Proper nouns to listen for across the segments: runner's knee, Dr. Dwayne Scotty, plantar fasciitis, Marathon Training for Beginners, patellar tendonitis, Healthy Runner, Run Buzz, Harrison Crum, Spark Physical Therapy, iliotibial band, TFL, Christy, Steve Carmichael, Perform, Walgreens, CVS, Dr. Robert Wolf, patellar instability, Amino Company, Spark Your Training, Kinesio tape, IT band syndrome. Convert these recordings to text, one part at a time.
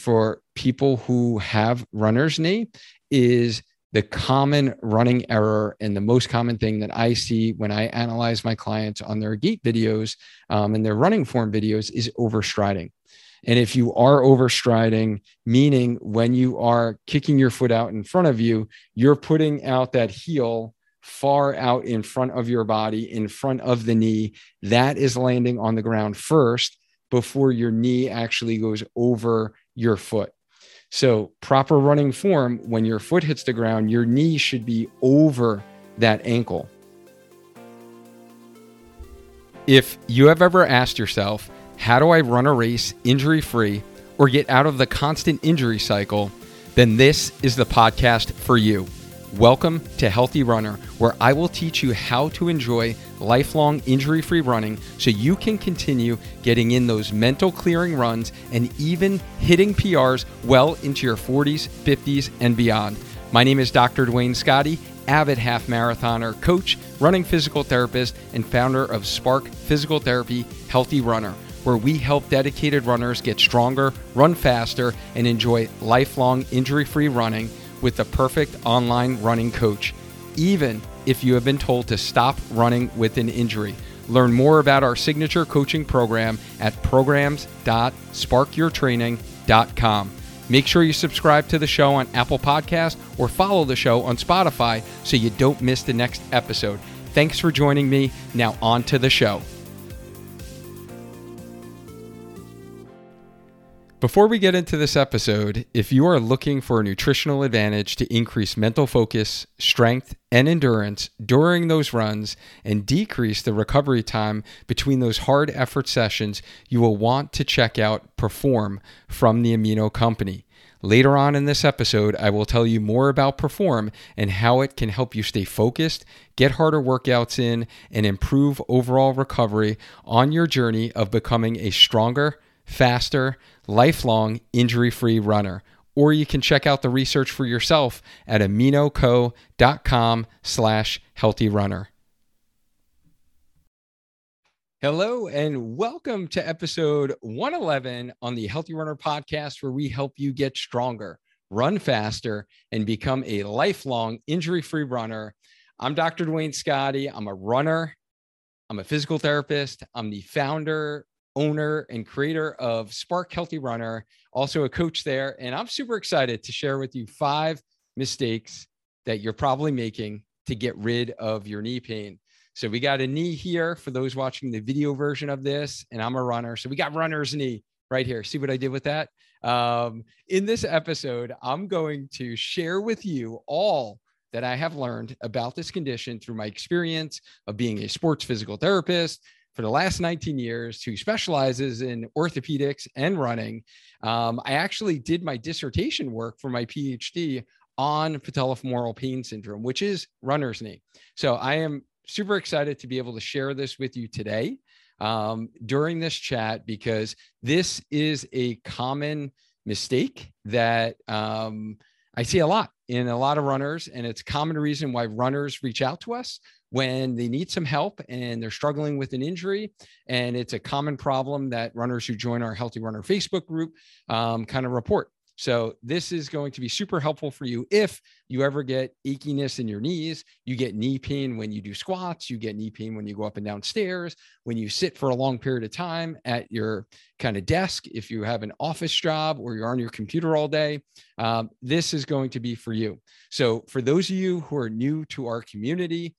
for people who have runner's knee is the common running error and the most common thing that I see when I analyze my clients on their gait videos and their running form videos is overstriding. And if you are overstriding, meaning when you are kicking your foot out in front of you, you're putting out that heel far out in front of your body, in front of the knee, that is landing on the ground first before your knee actually goes over your foot. So proper running form, when your foot hits the ground, your knee should be over that ankle. If you have ever asked yourself, how do I run a race injury-free or get out of the constant injury cycle, then this is the podcast for you. Welcome to Healthy Runner, where I will teach you how to enjoy lifelong injury-free running so you can continue getting in those mental clearing runs and even hitting PRs well into your 40s, 50s, and beyond. My name is Dr. Dwayne Scotty, avid half marathoner, coach, running physical therapist, and founder of Spark Physical Therapy, Healthy Runner, where we help dedicated runners get stronger, run faster, and enjoy lifelong injury-free running with the perfect online running coach, even if you have been told to stop running with an injury. Learn more about our signature coaching program at programs.sparkyourtraining.com. Make sure you subscribe to the show on Apple Podcasts or follow the show on Spotify so you don't miss the next episode. Thanks for joining me. Now on to the show. Before we get into this episode, if you are looking for a nutritional advantage to increase mental focus, strength, and endurance during those runs and decrease the recovery time between those hard effort sessions, you will want to check out Perform from the Amino Company. Later on in this episode, I will tell you more about Perform and how it can help you stay focused, get harder workouts in, and improve overall recovery on your journey of becoming a stronger, faster, lifelong injury-free runner. Or you can check out the research for yourself at aminoco.com/healthyrunner. Hello and welcome to episode 111 on the Healthy Runner podcast, where we help you get stronger, run faster, and become a lifelong injury-free runner. I'm Dr. Dwayne Scotty. I'm a runner. I'm a physical therapist. I'm the founder, owner, and creator of Spark Healthy Runner, also a coach there. And I'm super excited to share with you 5 mistakes that you're probably making to get rid of your knee pain. So we got a knee here for those watching the video version of this, and I'm a runner. So we got runner's knee right here. See what I did with that? In this episode, I'm going to share with you all that I have learned about this condition through my experience of being a sports physical therapist for the last 19 years, who specializes in orthopedics and running. I actually did my dissertation work for my PhD on patellofemoral pain syndrome, which is runner's knee. So I am super excited to be able to share this with you today during this chat, because this is a common mistake that I see a lot in a lot of runners, and it's a common reason why runners reach out to us when they need some help and they're struggling with an injury. And it's a common problem that runners who join our Healthy Runner Facebook group kind of report. So this is going to be super helpful for you. If you ever get achiness in your knees, you get knee pain when you do squats, you get knee pain when you go up and down stairs, when you sit for a long period of time at your kind of desk, if you have an office job or you're on your computer all day, this is going to be for you. So for those of you who are new to our community,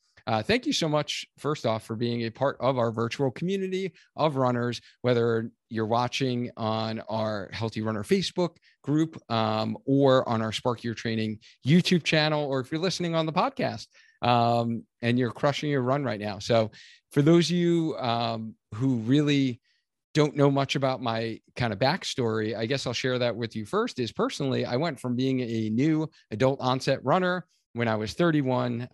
thank you so much, first off, for being a part of our virtual community of runners, whether you're watching on our Healthy Runner Facebook group or on our Spark Your Training YouTube channel, or if you're listening on the podcast and you're crushing your run right now. So for those of you who really don't know much about my kind of backstory, I guess I'll share that with you first, is personally, I went from being a new adult onset runner when I was 31,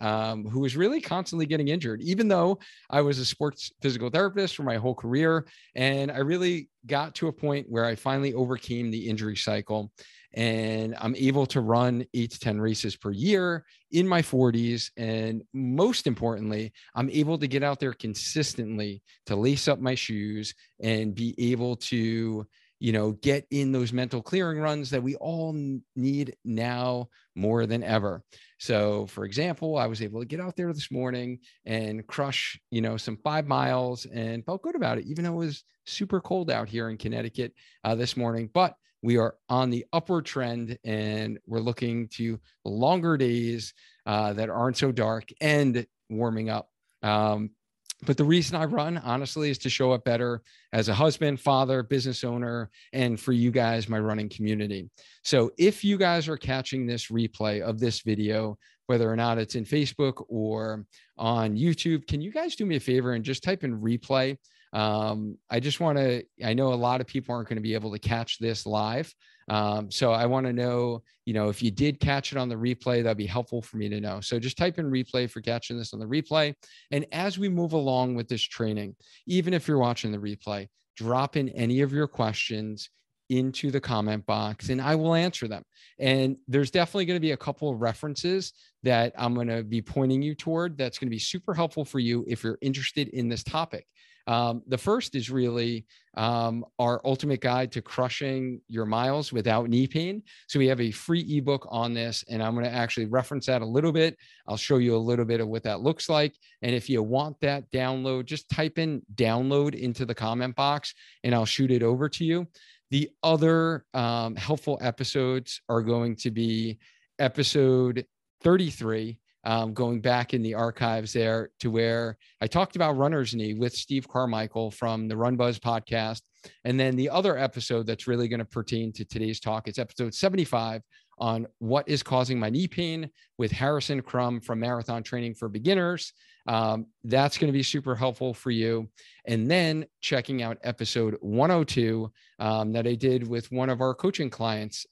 who was really constantly getting injured, even though I was a sports physical therapist for my whole career. And I really got to a point where I finally overcame the injury cycle, and I'm able to run 8 to 10 races per year in my 40s. And most importantly, I'm able to get out there consistently, to lace up my shoes and be able to you know, get in those mental clearing runs that we all need now more than ever. So for example, I was able to get out there this morning and crush, you know, some 5 miles and felt good about it, even though it was super cold out here in Connecticut this morning. But we are on the upward trend and we're looking to longer days that aren't so dark and warming up. But the reason I run, honestly, is to show up better as a husband, father, business owner, and for you guys, my running community. So if you guys are catching this replay of this video, whether or not it's in Facebook or on YouTube, can you guys do me a favor and just type in replay? I just want to, I know a lot of people aren't going to be able to catch this live. So I want to know, you know, if you did catch it on the replay, that'd be helpful for me to know. So just type in replay for catching this on the replay. And as we move along with this training, even if you're watching the replay, drop in any of your questions into the comment box and I will answer them. And there's definitely going to be a couple of references that I'm going to be pointing you toward. That's going to be super helpful for you if you're interested in this topic. The first is really our ultimate guide to crushing your miles without knee pain. So we have a free ebook on this, and I'm going to actually reference that a little bit. I'll show you a little bit of what that looks like. And if you want that download, just type in download into the comment box and I'll shoot it over to you. The other helpful episodes are going to be episode 33, going back in the archives there to where I talked about runner's knee with Steve Carmichael from the Run Buzz podcast. And then the other episode that's really going to pertain to today's talk is episode 75 on what is causing my knee pain with Harrison Crum from Marathon Training for Beginners. That's going to be super helpful for you. And then checking out episode 102 that I did with one of our coaching clients,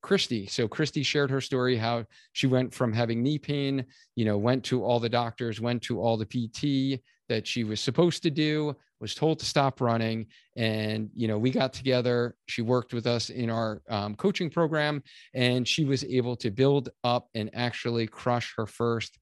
Christy. So Christy shared her story, how she went from having knee pain, you know, went to all the doctors, went to all the PT that she was supposed to do, was told to stop running. And, you know, we got together, she worked with us in our coaching program, and she was able to build up and actually crush her first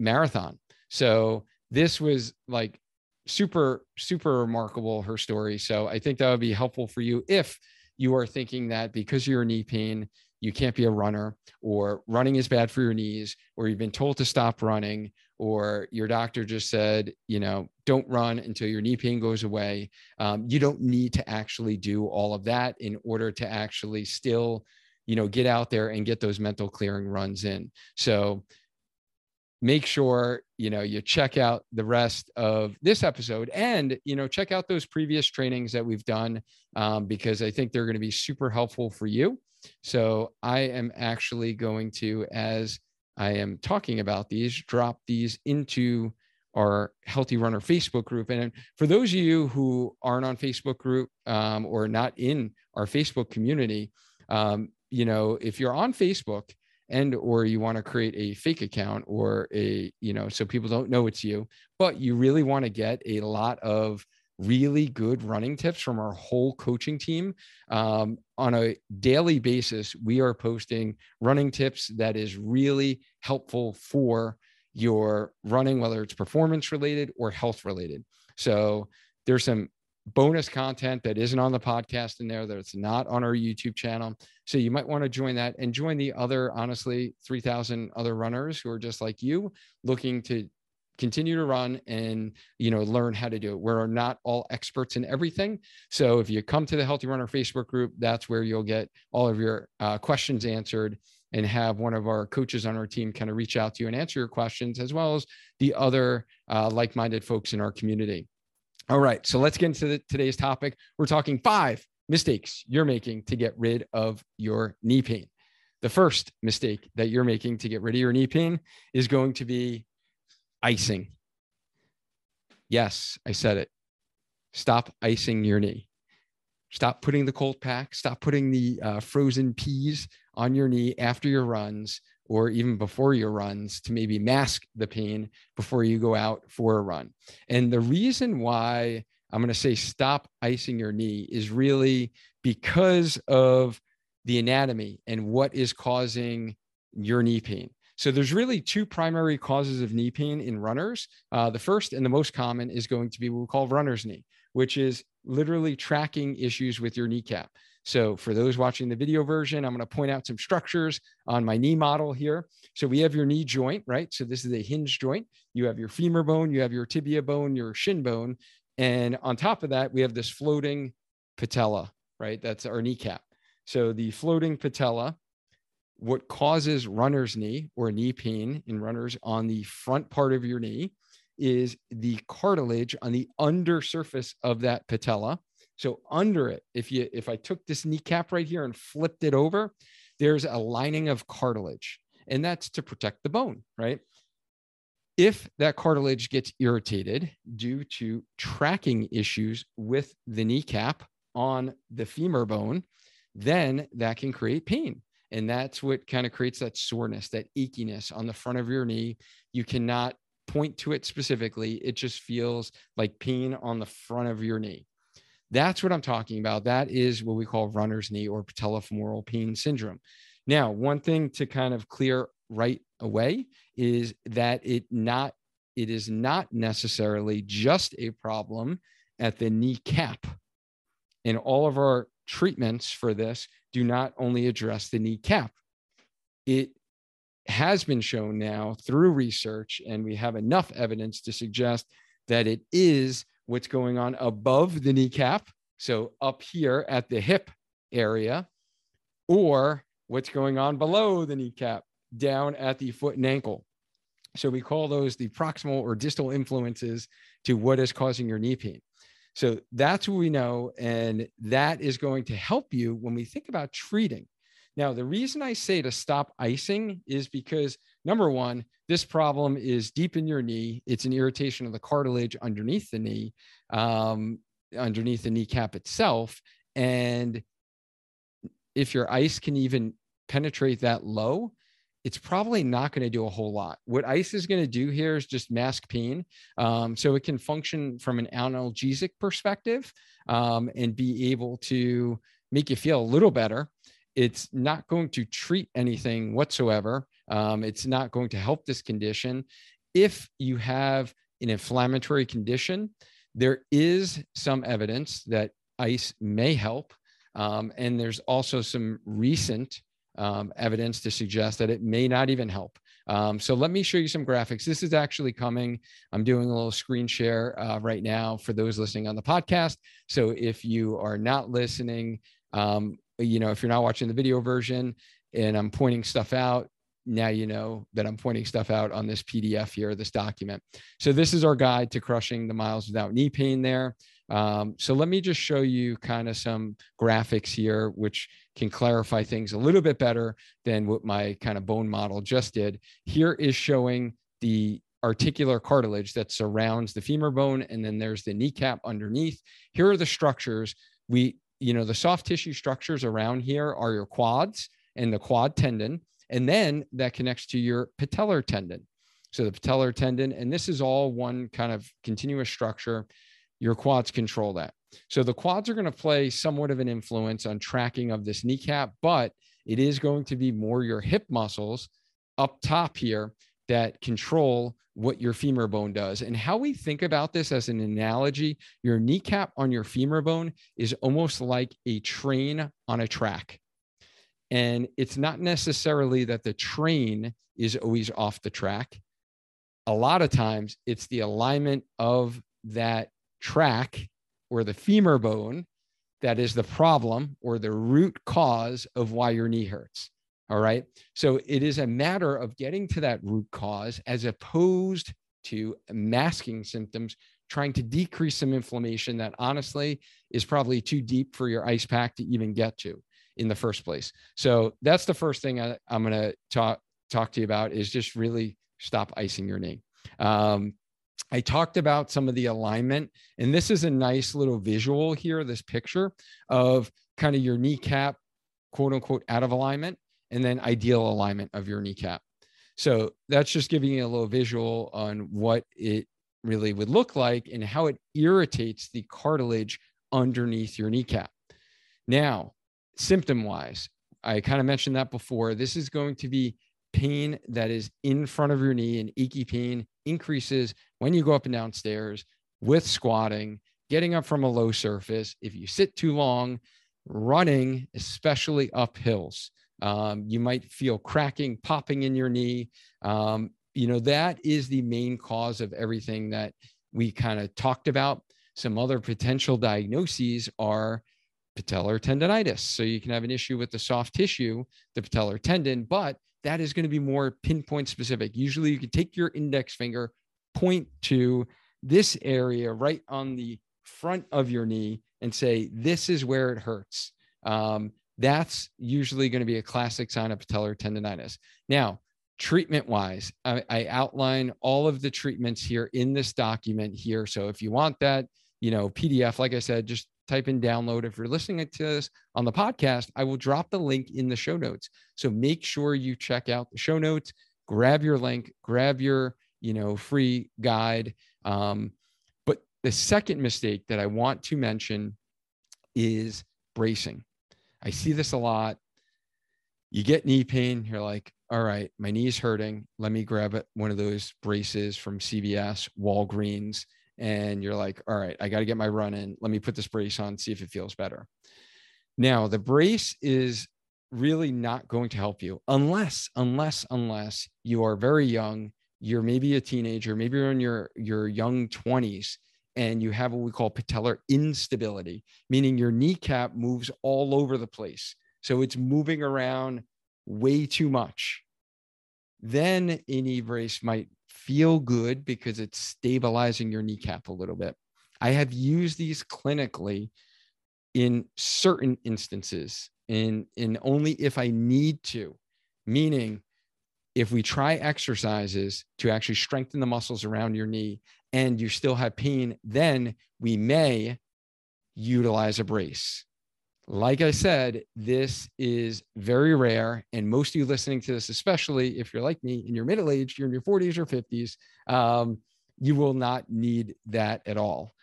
marathon. So this was like super, super remarkable, her story. So I think that would be helpful for you if you are thinking that because of your knee pain, you can't be a runner, or running is bad for your knees, or you've been told to stop running, or your doctor just said, you know, don't run until your knee pain goes away. You don't need to actually do all of that in order to actually still, you know, get out there and get those mental clearing runs in. So make sure, you know, you check out the rest of this episode and, you know, check out those previous trainings that we've done because I think they're going to be super helpful for you. So I am actually going to, as I am talking about these, drop these into our Healthy Runner Facebook group. And for those of you who aren't on Facebook group or not in our Facebook community, you know, if you're on Facebook, and or you want to create a fake account or a, you know, so people don't know it's you, but you really want to get a lot of really good running tips from our whole coaching team. On a daily basis, we are posting running tips that is really helpful for your running, whether it's performance related or health related. So there's some bonus content that isn't on the podcast in there, that's not on our YouTube channel. So you might want to join that and join the other, honestly, 3,000 other runners who are just like you, looking to continue to run and, you know, learn how to do it. We're not all experts in everything. So if you come to the Healthy Runner Facebook group, that's where you'll get all of your questions answered and have one of our coaches on our team kind of reach out to you and answer your questions, as well as the other like-minded folks in our community. All right, so let's get into today's topic. We're talking 5 mistakes you're making to get rid of your knee pain. The first mistake that you're making to get rid of your knee pain is going to be icing. Yes, I said it. Stop icing your knee. Stop putting the cold pack. Stop putting the frozen peas on your knee after your runs, or even before your runs, to maybe mask the pain before you go out for a run. And the reason why I'm going to say stop icing your knee is really because of the anatomy and what is causing your knee pain. So there's really 2 primary causes of knee pain in runners. The first and the most common is going to be what we call runner's knee, which is literally tracking issues with your kneecap. So for those watching the video version, I'm going to point out some structures on my knee model here. So we have your knee joint, right? So this is a hinge joint. You have your femur bone, you have your tibia bone, your shin bone. And on top of that, we have this floating patella, right? That's our kneecap. So the floating patella, what causes runner's knee or knee pain in runners on the front part of your knee is the cartilage on the undersurface of that patella. So under it, if I took this kneecap right here and flipped it over, there's a lining of cartilage, and that's to protect the bone, right? If that cartilage gets irritated due to tracking issues with the kneecap on the femur bone, then that can create pain. And that's what kind of creates that soreness, that achiness on the front of your knee. You cannot point to it specifically. It just feels like pain on the front of your knee. That's what I'm talking about. That is what we call runner's knee or patellofemoral pain syndrome. Now, one thing to kind of clear right away is that it is not necessarily just a problem at the kneecap. And all of our treatments for this do not only address the kneecap. It has been shown now through research, and we have enough evidence to suggest that it is what's going on above the kneecap, so up here at the hip area, or what's going on below the kneecap, down at the foot and ankle. So we call those the proximal or distal influences to what is causing your knee pain. So that's what we know, and that is going to help you when we think about treating. Now, the reason I say to stop icing is because, number one, this problem is deep in your knee. It's an irritation of the cartilage underneath the knee, underneath the kneecap itself. And if your ice can even penetrate that low, it's probably not going to do a whole lot. What ice is going to do here is just mask pain. So it can function from an analgesic perspective and be able to make you feel a little better. It's not going to treat anything whatsoever. It's not going to help this condition. If you have an inflammatory condition, there is some evidence that ice may help. And there's also some recent evidence to suggest that it may not even help. So let me show you some graphics. This is actually coming. I'm doing a little screen share right now for those listening on the podcast. So if you are not listening, if you're not watching the video version and I'm pointing stuff out, now you know that I'm pointing stuff out on this PDF here, this document. So this is our guide to crushing the miles without knee pain there. So let me just show you kind of some graphics here, which can clarify things a little bit better than what my kind of bone model just did. Here is showing the articular cartilage that surrounds the femur bone, and then there's the kneecap underneath. Here are the structures. The soft tissue structures around here are your quads and the quad tendon. And then that connects to your patellar tendon. So the patellar tendon, and this is all one kind of continuous structure. Your quads control that. So the quads are going to play somewhat of an influence on tracking of this kneecap, but it is going to be more your hip muscles up top here that control what your femur bone does. And how we think about this as an analogy, your kneecap on your femur bone is almost like a train on a track. And it's not necessarily that the train is always off the track. A lot of times it's the alignment of that track or the femur bone that is the problem or the root cause of why your knee hurts. All right. So it is a matter of getting to that root cause as opposed to masking symptoms, trying to decrease some inflammation that honestly is probably too deep for your ice pack to even get to in the first place. So that's the first thing I'm going to talk to you about is just really stop icing your knee. I talked about some of the alignment, and this is a nice little visual here, this picture of kind of your kneecap, quote unquote, out of alignment, and then ideal alignment of your kneecap. So that's just giving you a little visual on what it really would look like and how it irritates the cartilage underneath your kneecap. Now, symptom-wise, I kind of mentioned that before. This is going to be pain that is in front of your knee, and achy pain increases when you go up and down stairs with squatting, getting up from a low surface, if you sit too long, running, especially up hills. You might feel cracking, popping in your knee. You know, that is the main cause of everything that we kind of talked about. Some other potential diagnoses are patellar tendonitis. So you can have an issue with the soft tissue, the patellar tendon, but that is going to be more pinpoint specific. Usually you can take your index finger, point to this area right on the front of your knee and say, this is where it hurts. That's usually going to be a classic sign of patellar tendonitis. Now, treatment-wise, I outline all of the treatments here in this document here. So if you want that, you know, PDF, like I said, just type in download. If you're listening to this on the podcast, I will drop the link in the show notes. So make sure you check out the show notes, grab your link, grab your, you know, free guide. But the second mistake that I want to mention is bracing. I see this a lot. You get knee pain. You're like, all right, my knee's hurting. Let me grab it, one of those braces from CVS, Walgreens. And you're like, all right, I got to get my run in. Let me put this brace on, see if it feels better. Now, the brace is really not going to help you unless you are very young. You're maybe a teenager, maybe you're in your young 20s, and you have what we call patellar instability, meaning your kneecap moves all over the place. So it's moving around way too much. Then a knee brace might feel good because it's stabilizing your kneecap a little bit. I have used these clinically in certain instances, in only if I need to, meaning if we try exercises to actually strengthen the muscles around your knee and you still have pain, then we may utilize a brace. Like I said, this is very rare. And most of you listening to this, especially if you're like me in your middle age, you're in your 40s or 50s, you will not need that at all.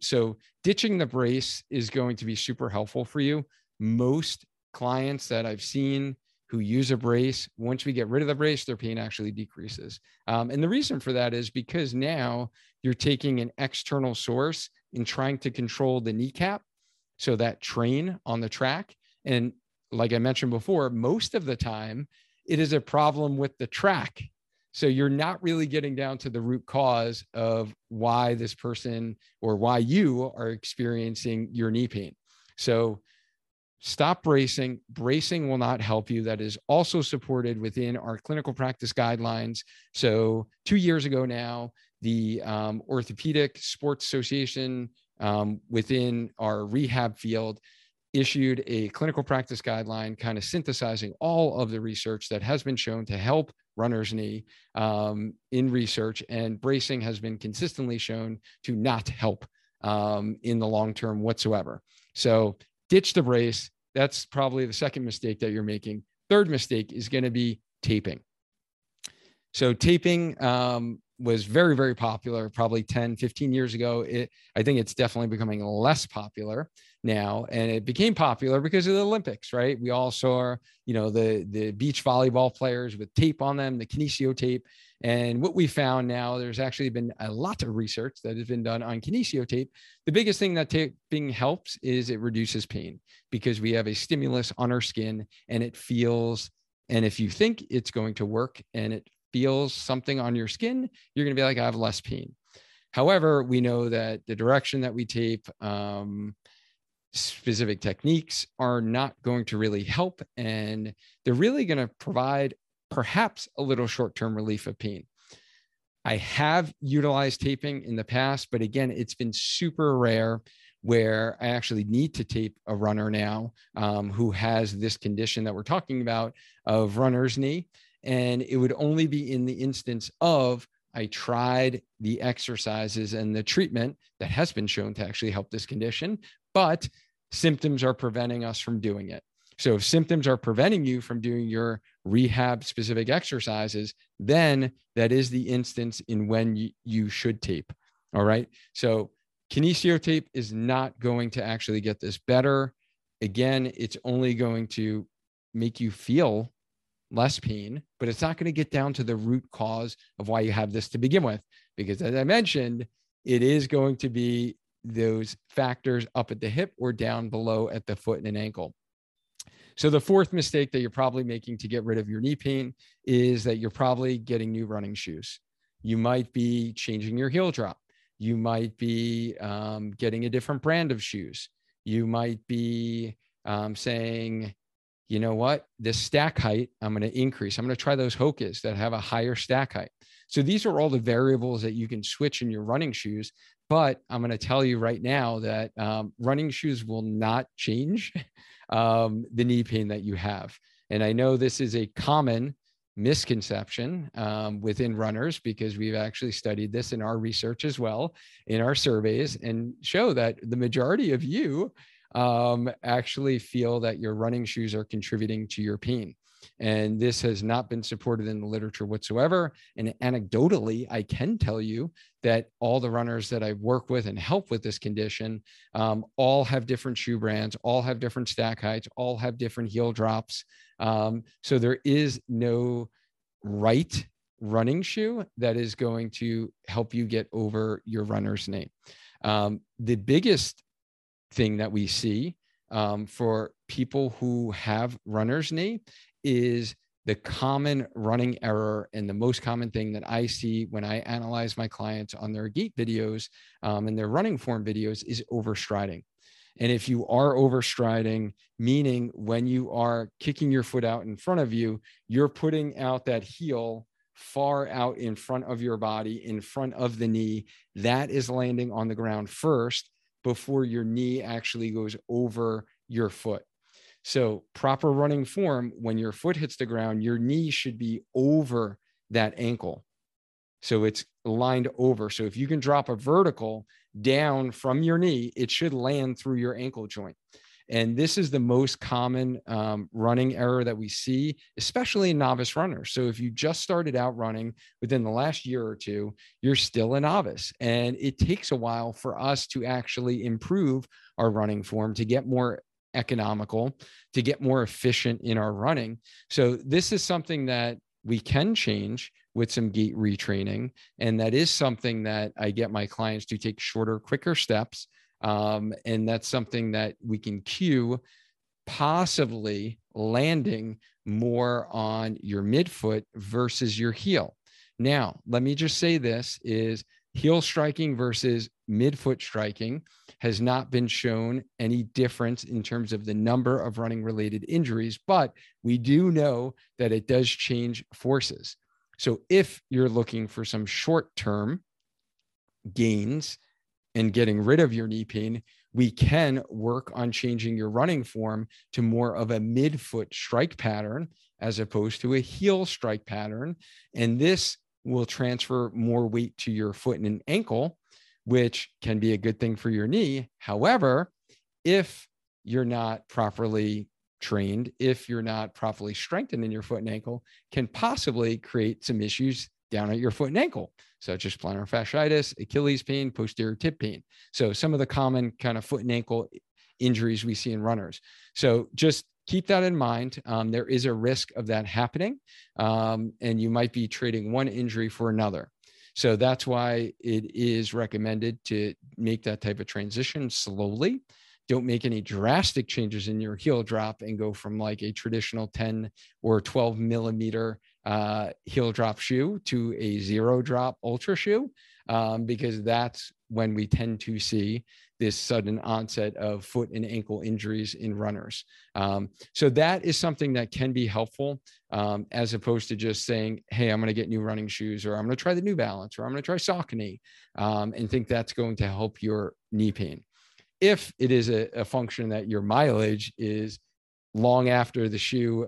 So ditching the brace is going to be super helpful for you. Most clients that I've seen who use a brace, once we get rid of the brace, their pain actually decreases. And the reason for that is because now you're taking an external source and trying to control the kneecap. So that train on the track. And like I mentioned before, most of the time it is a problem with the track. So you're not really getting down to the root cause of why this person or why you are experiencing your knee pain. So stop bracing. Bracing will not help you. That is also supported within our clinical practice guidelines. So 2 years ago now, the Orthopedic Sports Association within our rehab field issued a clinical practice guideline kind of synthesizing all of the research that has been shown to help runner's knee in research, and bracing has been consistently shown to not help in the long term whatsoever. So ditch the brace. That's probably the second mistake that you're making. Third mistake is going to be taping. So taping was very, very popular probably 10, 15 years ago. I think it's definitely becoming less popular now. And it became popular because of the Olympics, right? We all saw, you know, the beach volleyball players with tape on them, the Kinesio tape. And what we found now, there's actually been a lot of research that has been done on Kinesio tape. The biggest thing that taping helps is it reduces pain because we have a stimulus on our skin and it feels, and if you think it's going to work and it feels something on your skin, you're going to be like, I have less pain. However, we know that the direction that we tape, specific techniques are not going to really help. And they're really going to provide perhaps a little short-term relief of pain. I have utilized taping in the past, but again, it's been super rare where I actually need to tape a runner now who has this condition that we're talking about of runner's knee. And it would only be in the instance of I tried the exercises and the treatment that has been shown to actually help this condition, but symptoms are preventing us from doing it. So if symptoms are preventing you from doing your rehab specific exercises, then that is the instance in when you should tape. All right. So Kinesio tape is not going to actually get this better. Again, it's only going to make you feel less pain, but it's not going to get down to the root cause of why you have this to begin with, because as I mentioned, it is going to be those factors up at the hip or down below at the foot and an ankle. So the fourth mistake that you're probably making to get rid of your knee pain is that you're probably getting new running shoes. You might be changing your heel drop. You might be getting a different brand of shoes. You might be saying, you know what, this stack height, I'm going to increase. I'm going to try those Hokas that have a higher stack height. So these are all the variables that you can switch in your running shoes. But I'm going to tell you right now that running shoes will not change the knee pain that you have. And I know this is a common misconception within runners, because we've actually studied this in our research as well, in our surveys, and show that the majority of you actually feel that your running shoes are contributing to your pain. And this has not been supported in the literature whatsoever. And anecdotally, I can tell you that all the runners that I work with and help with this condition all have different shoe brands, all have different stack heights, all have different heel drops. So there is no right running shoe that is going to help you get over your runner's knee. The biggest thing that we see for people who have runner's knee is the common running error, and the most common thing that I see when I analyze my clients on their gait videos and their running form videos is overstriding. And if you are overstriding, meaning when you are kicking your foot out in front of you, you're putting out that heel far out in front of your body, in front of the knee, that is landing on the ground first before your knee actually goes over your foot. So proper running form, when your foot hits the ground, your knee should be over that ankle. So it's lined over. So if you can drop a vertical down from your knee, it should land through your ankle joint. And this is the most common running error that we see, especially in novice runners. So if you just started out running within the last year or two, you're still a novice. And it takes a while for us to actually improve our running form, to get more economical, to get more efficient in our running. So this is something that we can change with some gait retraining. And that is something that I get my clients to take shorter, quicker steps. And that's something that we can cue, possibly landing more on your midfoot versus your heel. Now, let me just say this is heel striking versus midfoot striking has not been shown any difference in terms of the number of running related injuries, but we do know that it does change forces. So if you're looking for some short-term gains and getting rid of your knee pain, we can work on changing your running form to more of a midfoot strike pattern as opposed to a heel strike pattern. And this will transfer more weight to your foot and an ankle, which can be a good thing for your knee. However, if you're not properly trained, if you're not properly strengthened in your foot and ankle, can possibly create some issues down at your foot and ankle, such as plantar fasciitis, Achilles pain, posterior tib pain. So some of the common kind of foot and ankle injuries we see in runners. So just keep that in mind. There is a risk of that happening, and you might be trading one injury for another. So that's why it is recommended to make that type of transition slowly. Don't make any drastic changes in your heel drop and go from like a traditional 10 or 12 millimeter heel drop shoe to a zero drop ultra shoe, because that's when we tend to see this sudden onset of foot and ankle injuries in runners. So that is something that can be helpful, as opposed to just saying, hey, I'm going to get new running shoes, or I'm going to try the New Balance, or I'm going to try Saucony, and think that's going to help your knee pain. If it is a function that your mileage is long after the shoe,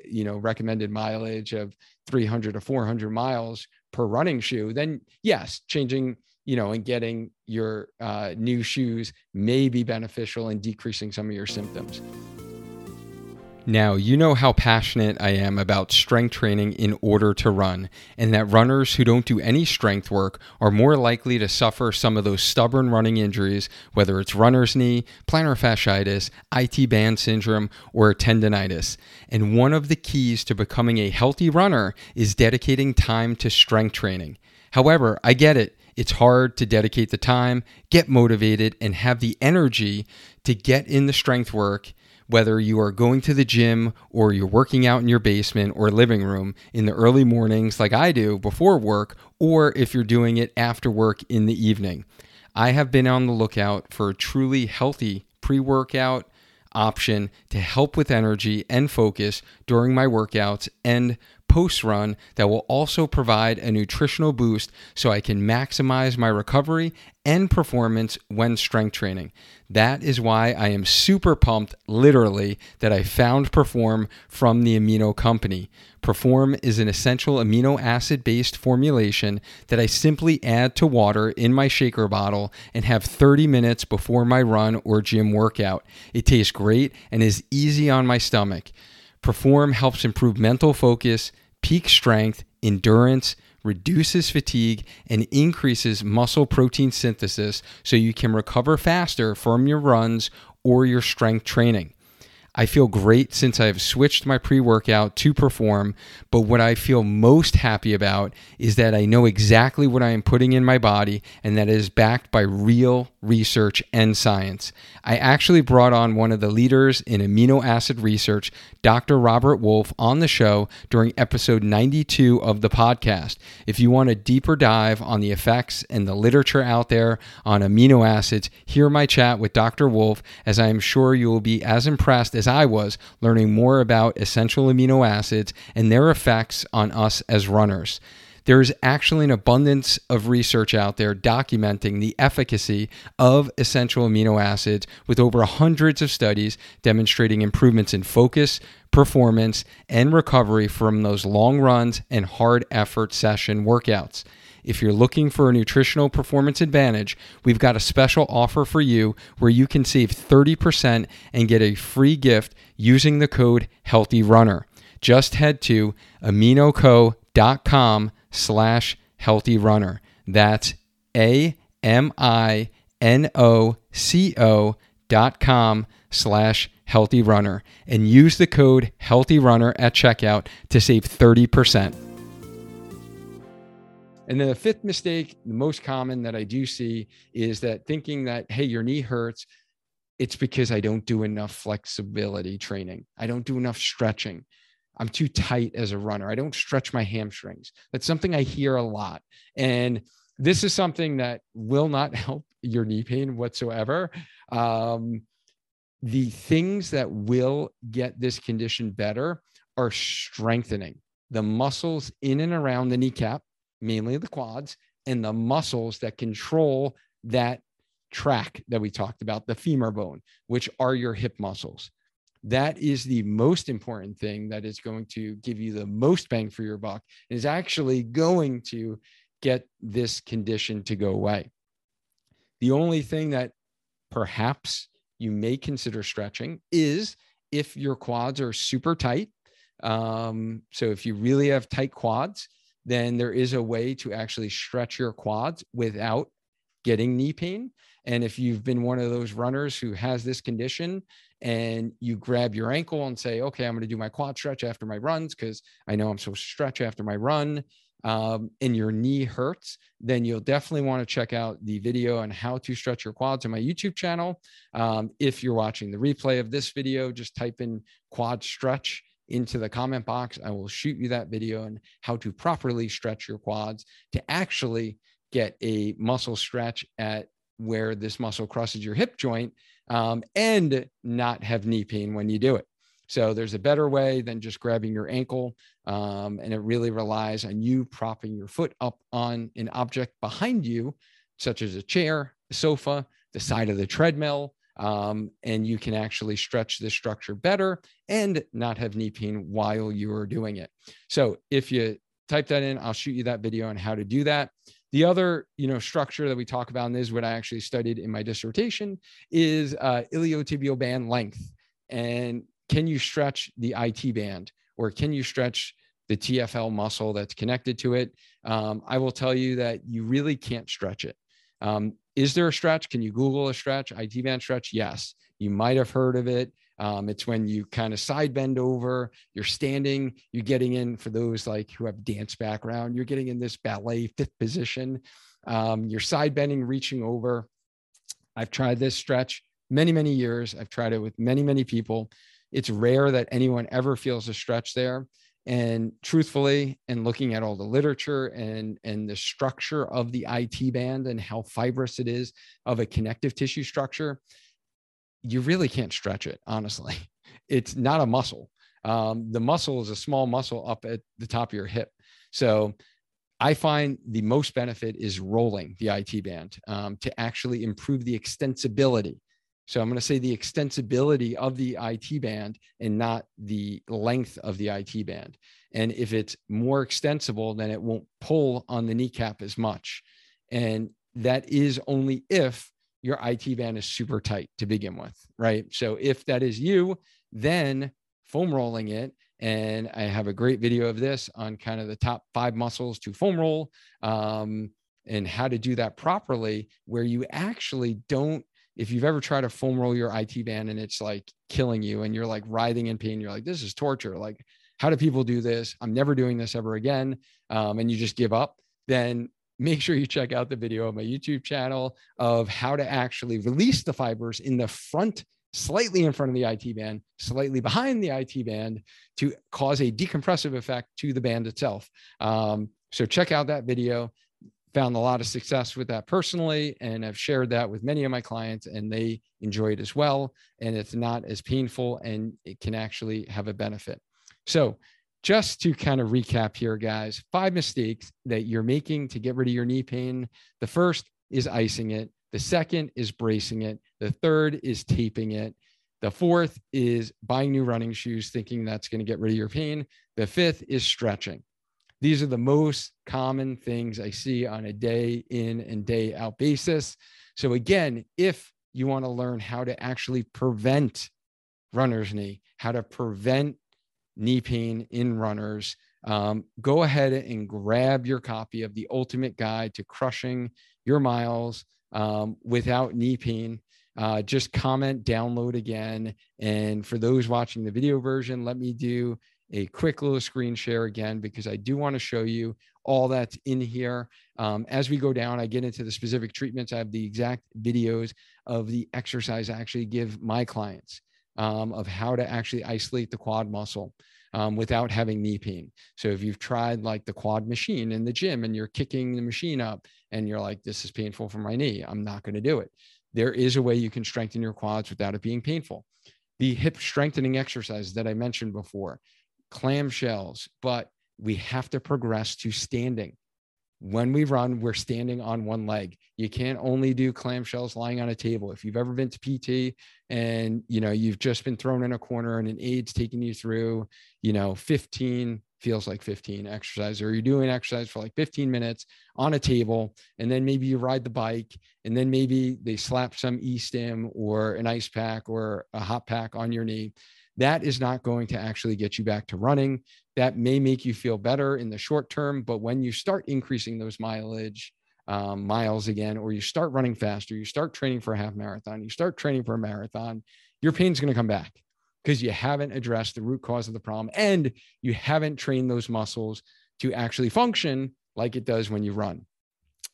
recommended mileage of 300 to 400 miles per running shoe, then yes, changing, and getting your new shoes may be beneficial in decreasing some of your symptoms. Now, you know how passionate I am about strength training in order to run, and that runners who don't do any strength work are more likely to suffer some of those stubborn running injuries, whether it's runner's knee, plantar fasciitis, IT band syndrome, or tendonitis. And one of the keys to becoming a healthy runner is dedicating time to strength training. However, I get it. It's hard to dedicate the time, get motivated, and have the energy to get in the strength work, whether you are going to the gym or you're working out in your basement or living room in the early mornings like I do before work, or if you're doing it after work in the evening. I have been on the lookout for a truly healthy pre-workout option to help with energy and focus during my workouts and post-run that will also provide a nutritional boost so I can maximize my recovery and performance when strength training. That is why I am super pumped, literally, that I found Perform from the Amino Company. Perform is an essential amino acid-based formulation that I simply add to water in my shaker bottle and have 30 minutes before my run or gym workout. It tastes great and is easy on my stomach. Perform helps improve mental focus, peak strength, endurance, reduces fatigue, and increases muscle protein synthesis so you can recover faster from your runs or your strength training. I feel great since I've switched my pre-workout to Perform, but what I feel most happy about is that I know exactly what I am putting in my body, and that is backed by real research and science. I actually brought on one of the leaders in amino acid research, Dr. Robert Wolf, on the show during episode 92 of the podcast. If you want a deeper dive on the effects and the literature out there on amino acids, hear my chat with Dr. Wolf, as I am sure you will be as impressed as I was learning more about essential amino acids and their effects on us as runners. There is actually an abundance of research out there documenting the efficacy of essential amino acids, with over hundreds of studies demonstrating improvements in focus, performance, and recovery from those long runs and hard effort session workouts. If you're looking for a nutritional performance advantage, we've got a special offer for you where you can save 30% and get a free gift using the code HEALTHYRUNNER. Just head to aminoco.com/healthyrunner. That's AMINOCO.com/healthyrunner. And use the code HEALTHYRUNNER at checkout to save 30%. And then the fifth mistake, the most common that I do see, is that thinking that, hey, your knee hurts, it's because I don't do enough flexibility training. I don't do enough stretching. I'm too tight as a runner. I don't stretch my hamstrings. That's something I hear a lot. And this is something that will not help your knee pain whatsoever. The things that will get this condition better are strengthening the muscles in and around the kneecap, mainly the quads, and the muscles that control that track that we talked about, the femur bone, which are your hip muscles. That is the most important thing that is going to give you the most bang for your buck, and is actually going to get this condition to go away. The only thing that perhaps you may consider stretching is if your quads are super tight. So if you really have tight quads, then there is a way to actually stretch your quads without getting knee pain. And if you've been one of those runners who has this condition and you grab your ankle and say, okay, I'm going to do my quad stretch after my runs because I know I'm supposed to stretch after my run, and your knee hurts, then you'll definitely want to check out the video on how to stretch your quads on my YouTube channel. If you're watching the replay of this video, just type in quad stretch into the comment box. I will shoot you that video on how to properly stretch your quads to actually get a muscle stretch at where this muscle crosses your hip joint, and not have knee pain when you do it. So there's a better way than just grabbing your ankle. And it really relies on you propping your foot up on an object behind you, such as a chair, a sofa, the side of the treadmill. And you can actually stretch this structure better and not have knee pain while you are doing it. So if you type that in, I'll shoot you that video on how to do that. The other, structure that we talk about, and this is what I actually studied in my dissertation, is iliotibial band length. And can you stretch the IT band, or can you stretch the TFL muscle that's connected to it? I will tell you that you really can't stretch it. Is there a stretch? Can you Google a stretch? IT band stretch? Yes. You might have heard of it. It's when you kind of side bend over, you're standing, you're getting in, for those like who have dance background, you're getting in this ballet fifth position, you're side bending, reaching over. I've tried this stretch many, many years. I've tried it with many, many people. It's rare that anyone ever feels a stretch there. And truthfully, and looking at all the literature and the structure of the IT band and how fibrous it is of a connective tissue structure, you really can't stretch it, honestly. It's not a muscle. The muscle is a small muscle up at the top of your hip. So I find the most benefit is rolling the IT band to actually improve the extensibility. So I'm going to say the extensibility of the IT band and not the length of the IT band. And if it's more extensible, then it won't pull on the kneecap as much. And that is only if your IT band is super tight to begin with, right? So if that is you, then foam rolling it. And I have a great video of this on kind of the top 5 muscles to foam roll and how to do that properly, where you actually don't, if you've ever tried to foam roll your IT band and it's like killing you and you're like writhing in pain, you're like, this is torture. Like, how do people do this? I'm never doing this ever again. And you just give up. Then make sure you check out the video on my YouTube channel of how to actually release the fibers in the front, slightly in front of the IT band, slightly behind the IT band to cause a decompressive effect to the band itself. So check out that video. Found a lot of success with that personally, and I've shared that with many of my clients, and they enjoy it as well. And it's not as painful, and it can actually have a benefit. So just to kind of recap here, guys, 5 mistakes that you're making to get rid of your knee pain. The first is icing it. The second is bracing it. The third is taping it. The fourth is buying new running shoes, thinking that's going to get rid of your pain. The fifth is stretching. These are the most common things I see on a day in and day out basis. So again, if you want to learn how to actually prevent runner's knee, how to prevent knee pain in runners, go ahead and grab your copy of The Ultimate Guide to Crushing Your Miles Without Knee Pain. Just comment, download again. And for those watching the video version, let me do a quick little screen share again, because I do want to show you all that's in here. As we go down, I get into the specific treatments. I have the exact videos of the exercise I actually give my clients of how to actually isolate the quad muscle without having knee pain. So if you've tried like the quad machine in the gym and you're kicking the machine up and you're like, this is painful for my knee, I'm not going to do it. There is a way you can strengthen your quads without it being painful. The hip strengthening exercises that I mentioned before, clamshells, but we have to progress to standing. When we run, we're standing on one leg. You can't only do clamshells lying on a table. If you've ever been to PT and you know, you've just been thrown in a corner and an aide's taking you through, you know, 15, feels like 15 exercises, or you're doing exercise for like 15 minutes on a table, and then maybe you ride the bike, and then maybe they slap some e-stim or an ice pack or a hot pack on your knee. That is not going to actually get you back to running. That may make you feel better in the short term, but when you start increasing those miles again, or you start running faster, you start training for a half marathon, you start training for a marathon, your pain's going to come back because you haven't addressed the root cause of the problem and you haven't trained those muscles to actually function like it does when you run.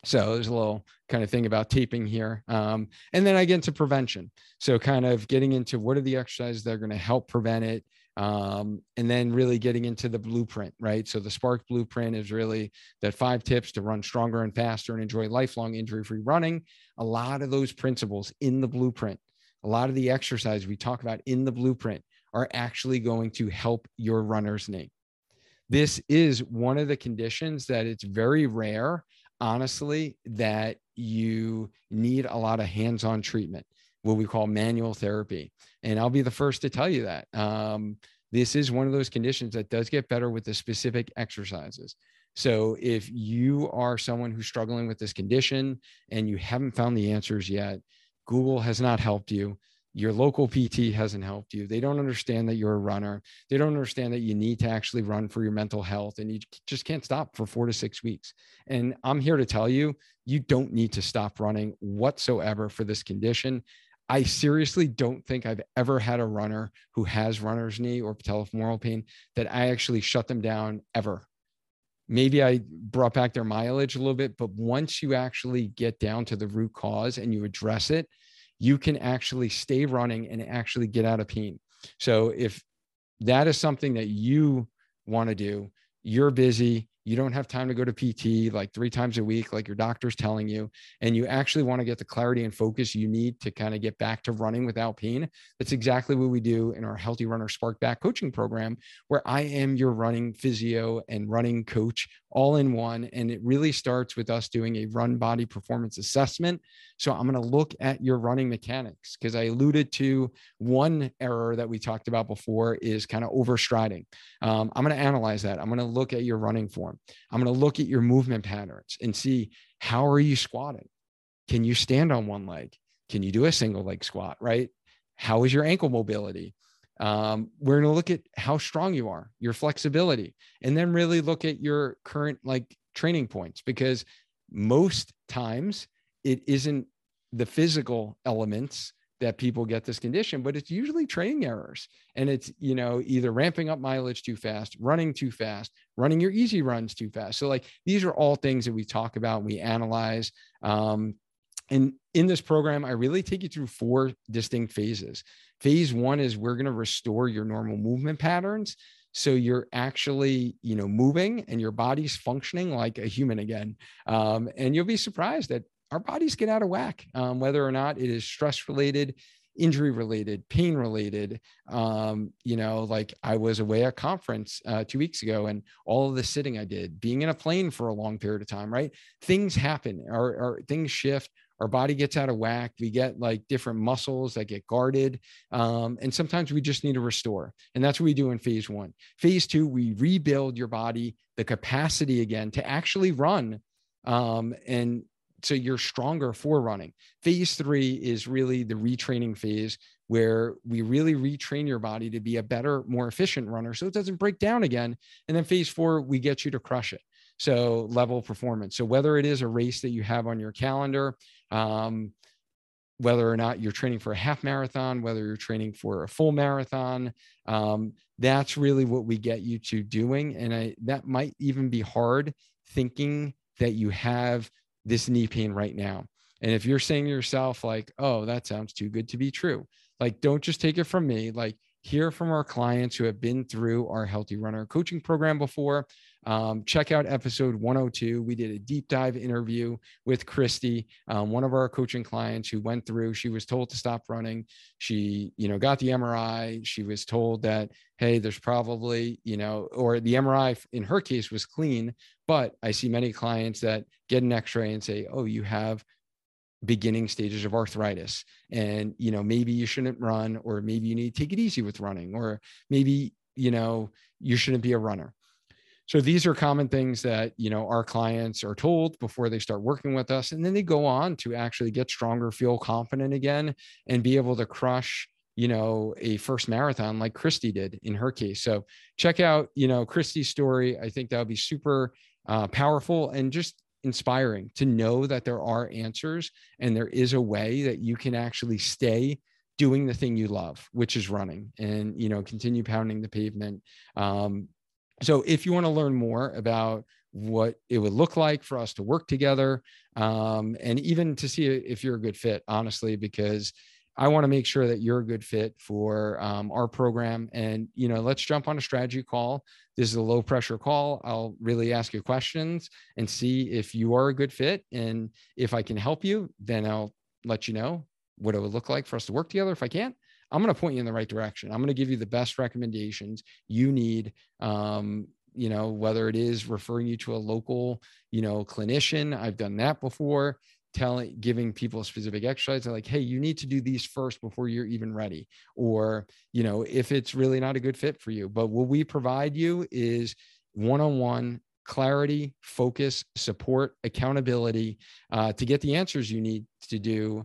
So there's a little kind of thing about taping here. And then I get into prevention. So kind of getting into what are the exercises that are going to help prevent it. And then really getting into the blueprint, right? So the Spark blueprint is really that 5 tips to run stronger and faster and enjoy lifelong injury-free running. A lot of those principles in the blueprint, a lot of the exercise we talk about in the blueprint are actually going to help your runner's knee. This is one of the conditions that it's very rare, honestly, that you need a lot of hands-on treatment, what we call manual therapy. And I'll be the first to tell you that. This is one of those conditions that does get better with the specific exercises. So if you are someone who's struggling with this condition and you haven't found the answers yet, Google has not helped you. Your local PT hasn't helped you. They don't understand that you're a runner. They don't understand that you need to actually run for your mental health, and you just can't stop for 4 to 6 weeks. And I'm here to tell you, you don't need to stop running whatsoever for this condition. I seriously don't think I've ever had a runner who has runner's knee or patellofemoral pain that I actually shut them down ever. Maybe I brought back their mileage a little bit, but once you actually get down to the root cause and you address it, you can actually stay running and actually get out of pain. So if that is something that you want to do, you're busy, you don't have time to go to PT like 3 times a week, like your doctor's telling you, and you actually want to get the clarity and focus you need to kind of get back to running without pain, that's exactly what we do in our Healthy Runner Spark Back coaching program, where I am your running physio and running coach all in one. And it really starts with us doing a run body performance assessment. So I'm going to look at your running mechanics, because I alluded to one error that we talked about before is kind of overstriding. I'm going to analyze that. I'm going to look at your running form. I'm going to look at your movement patterns and see, how are you squatting? Can you stand on one leg? Can you do a single leg squat, right? How is your ankle mobility? We're going to look at how strong you are, your flexibility, and then really look at your current like training points, because most times it isn't the physical elements that people get this condition, but it's usually training errors. And it's, you know, either ramping up mileage too fast, running your easy runs too fast. So like, these are all things that we talk about and we analyze. And in this program, I really take you through 4 distinct phases. Phase one is we're going to restore your normal movement patterns. So you're actually, you know, moving and your body's functioning like a human again. And you'll be surprised that our bodies get out of whack, whether or not it is stress-related, injury-related, pain-related. You know, like I was away at a conference 2 weeks ago, and all of the sitting I did, being in a plane for a long period of time, right? Things happen, or things shift. Our body gets out of whack. We get like different muscles that get guarded. And sometimes we just need to restore. And that's what we do in phase one. Phase two, we rebuild your body, the capacity again to actually run. And so you're stronger for running. Phase three is really the retraining phase, where we really retrain your body to be a better, more efficient runner, so it doesn't break down again. And then phase four, we get you to crush it. So level performance. So whether it is a race that you have on your calendar, whether or not you're training for a half marathon, whether you're training for a full marathon, that's really what we get you to doing. And that might even be hard, thinking that you have this knee pain right now. And if you're saying to yourself like, oh, that sounds too good to be true, like, don't just take it from me, like hear from our clients who have been through our Healthy Runner coaching program before. Check out episode 102. We did a deep dive interview with Christy, one of our coaching clients who went through, she was told to stop running. She, you know, got the MRI. She was told that, hey, there's probably, you know, or the MRI in her case was clean, but I see many clients that get an x-ray and say, oh, you have beginning stages of arthritis, and, you know, maybe you shouldn't run, or maybe you need to take it easy with running, or maybe, you know, you shouldn't be a runner. So these are common things that, you know, our clients are told before they start working with us. And then they go on to actually get stronger, feel confident again, and be able to crush, you know, a first marathon like Christy did in her case. So check out, you know, Christy's story. I think that would be super powerful and just inspiring to know that there are answers and there is a way that you can actually stay doing the thing you love, which is running, and, you know, continue pounding the pavement. So if you want to learn more about what it would look like for us to work together, and even to see if you're a good fit, honestly, because I want to make sure that you're a good fit for our program. And, you know, let's jump on a strategy call. This is a low pressure call. I'll really ask you questions and see if you are a good fit. And if I can help you, then I'll let you know what it would look like for us to work together. If I can't, I'm going to point you in the right direction. I'm going to give you the best recommendations you need, you know, whether it is referring you to a local, you know, clinician. I've done that before. Giving people specific exercises, like, hey, you need to do these first before you're even ready. Or, you know, if it's really not a good fit for you. But what we provide you is one-on-one clarity, focus, support, accountability, to get the answers you need to do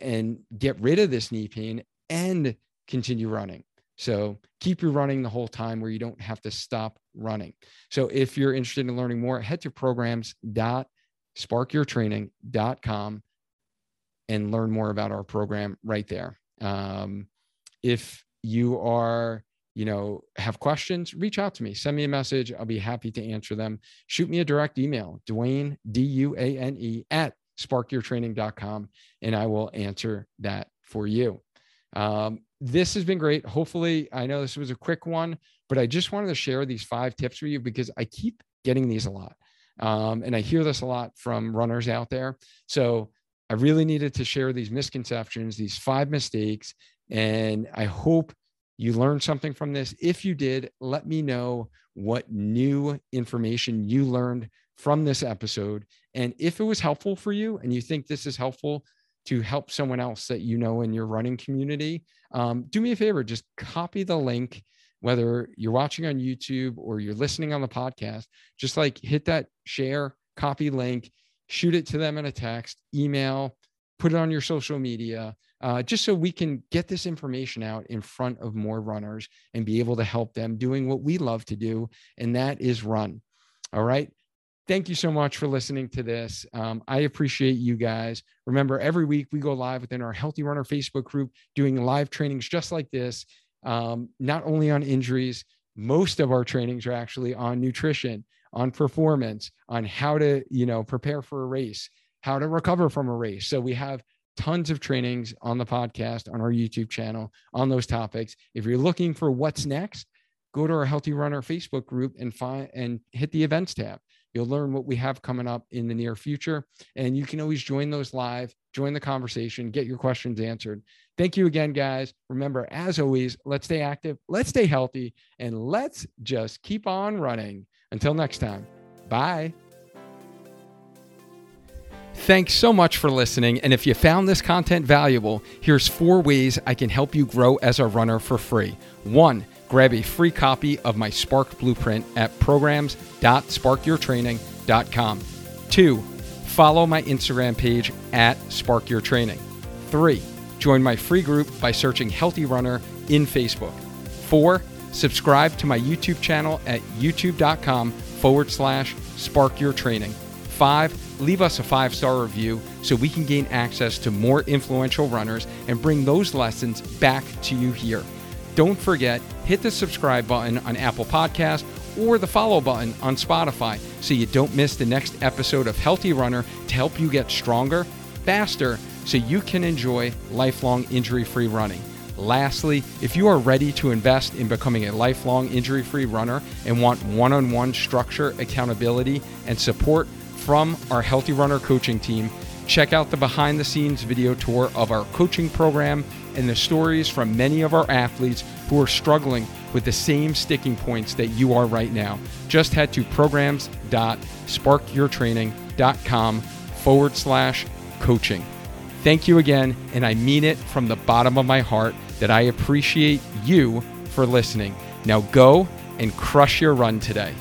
and get rid of this knee pain and continue running. So keep you running the whole time, where you don't have to stop running. So if you're interested in learning more, head to programs.sparkyourtraining.com and learn more about our program right there. If you are, have questions, reach out to me, send me a message. I'll be happy to answer them. Shoot me a direct email, Dwayne, D-U-A-N-E @sparkyourtraining.com. And I will answer that for you. This has been great. Hopefully, I know this was a quick one, but I just wanted to share these 5 tips with you because I keep getting these a lot. And I hear this a lot from runners out there. So I really needed to share these misconceptions, these 5 mistakes, and I hope you learned something from this. If you did, let me know what new information you learned from this episode. And if it was helpful for you and you think this is helpful to help someone else that you know in your running community, do me a favor, just copy the link, whether you're watching on YouTube or you're listening on the podcast, just like hit that share, copy link, shoot it to them in a text, email, put it on your social media, just so we can get this information out in front of more runners and be able to help them doing what we love to do, and that is run. All right. Thank you so much for listening to this. I appreciate you guys. Remember, every week we go live within our Healthy Runner Facebook group doing live trainings just like this, not only on injuries. Most of our trainings are actually on nutrition, on performance, on how to, prepare for a race, how to recover from a race. So we have tons of trainings on the podcast, on our YouTube channel, on those topics. If you're looking for what's next, go to our Healthy Runner Facebook group and hit the events tab. You'll learn what we have coming up in the near future. And you can always join those live, join the conversation, get your questions answered. Thank you again, guys. Remember, as always, let's stay active, let's stay healthy, and let's just keep on running. Until next time, bye. Thanks so much for listening. And if you found this content valuable, here's 4 ways I can help you grow as a runner for free. 1, grab a free copy of my Spark Blueprint at programs.sparkyourtraining.com. 2, follow my Instagram page @sparkyourtraining. 3, join my free group by searching Healthy Runner in Facebook. 4, subscribe to my YouTube channel at youtube.com/sparkyourtraining. 5, leave us a 5-star review so we can gain access to more influential runners and bring those lessons back to you here. Don't forget, hit the subscribe button on Apple Podcasts or the follow button on Spotify so you don't miss the next episode of Healthy Runner to help you get stronger, faster, so you can enjoy lifelong injury-free running. Lastly, if you are ready to invest in becoming a lifelong injury-free runner and want one-on-one structure, accountability, and support from our Healthy Runner coaching team, check out the behind-the-scenes video tour of our coaching program and the stories from many of our athletes who are struggling with the same sticking points that you are right now. Just head to programs.sparkyourtraining.com/coaching. Thank you again, and I mean it from the bottom of my heart that I appreciate you for listening. Now go and crush your run today.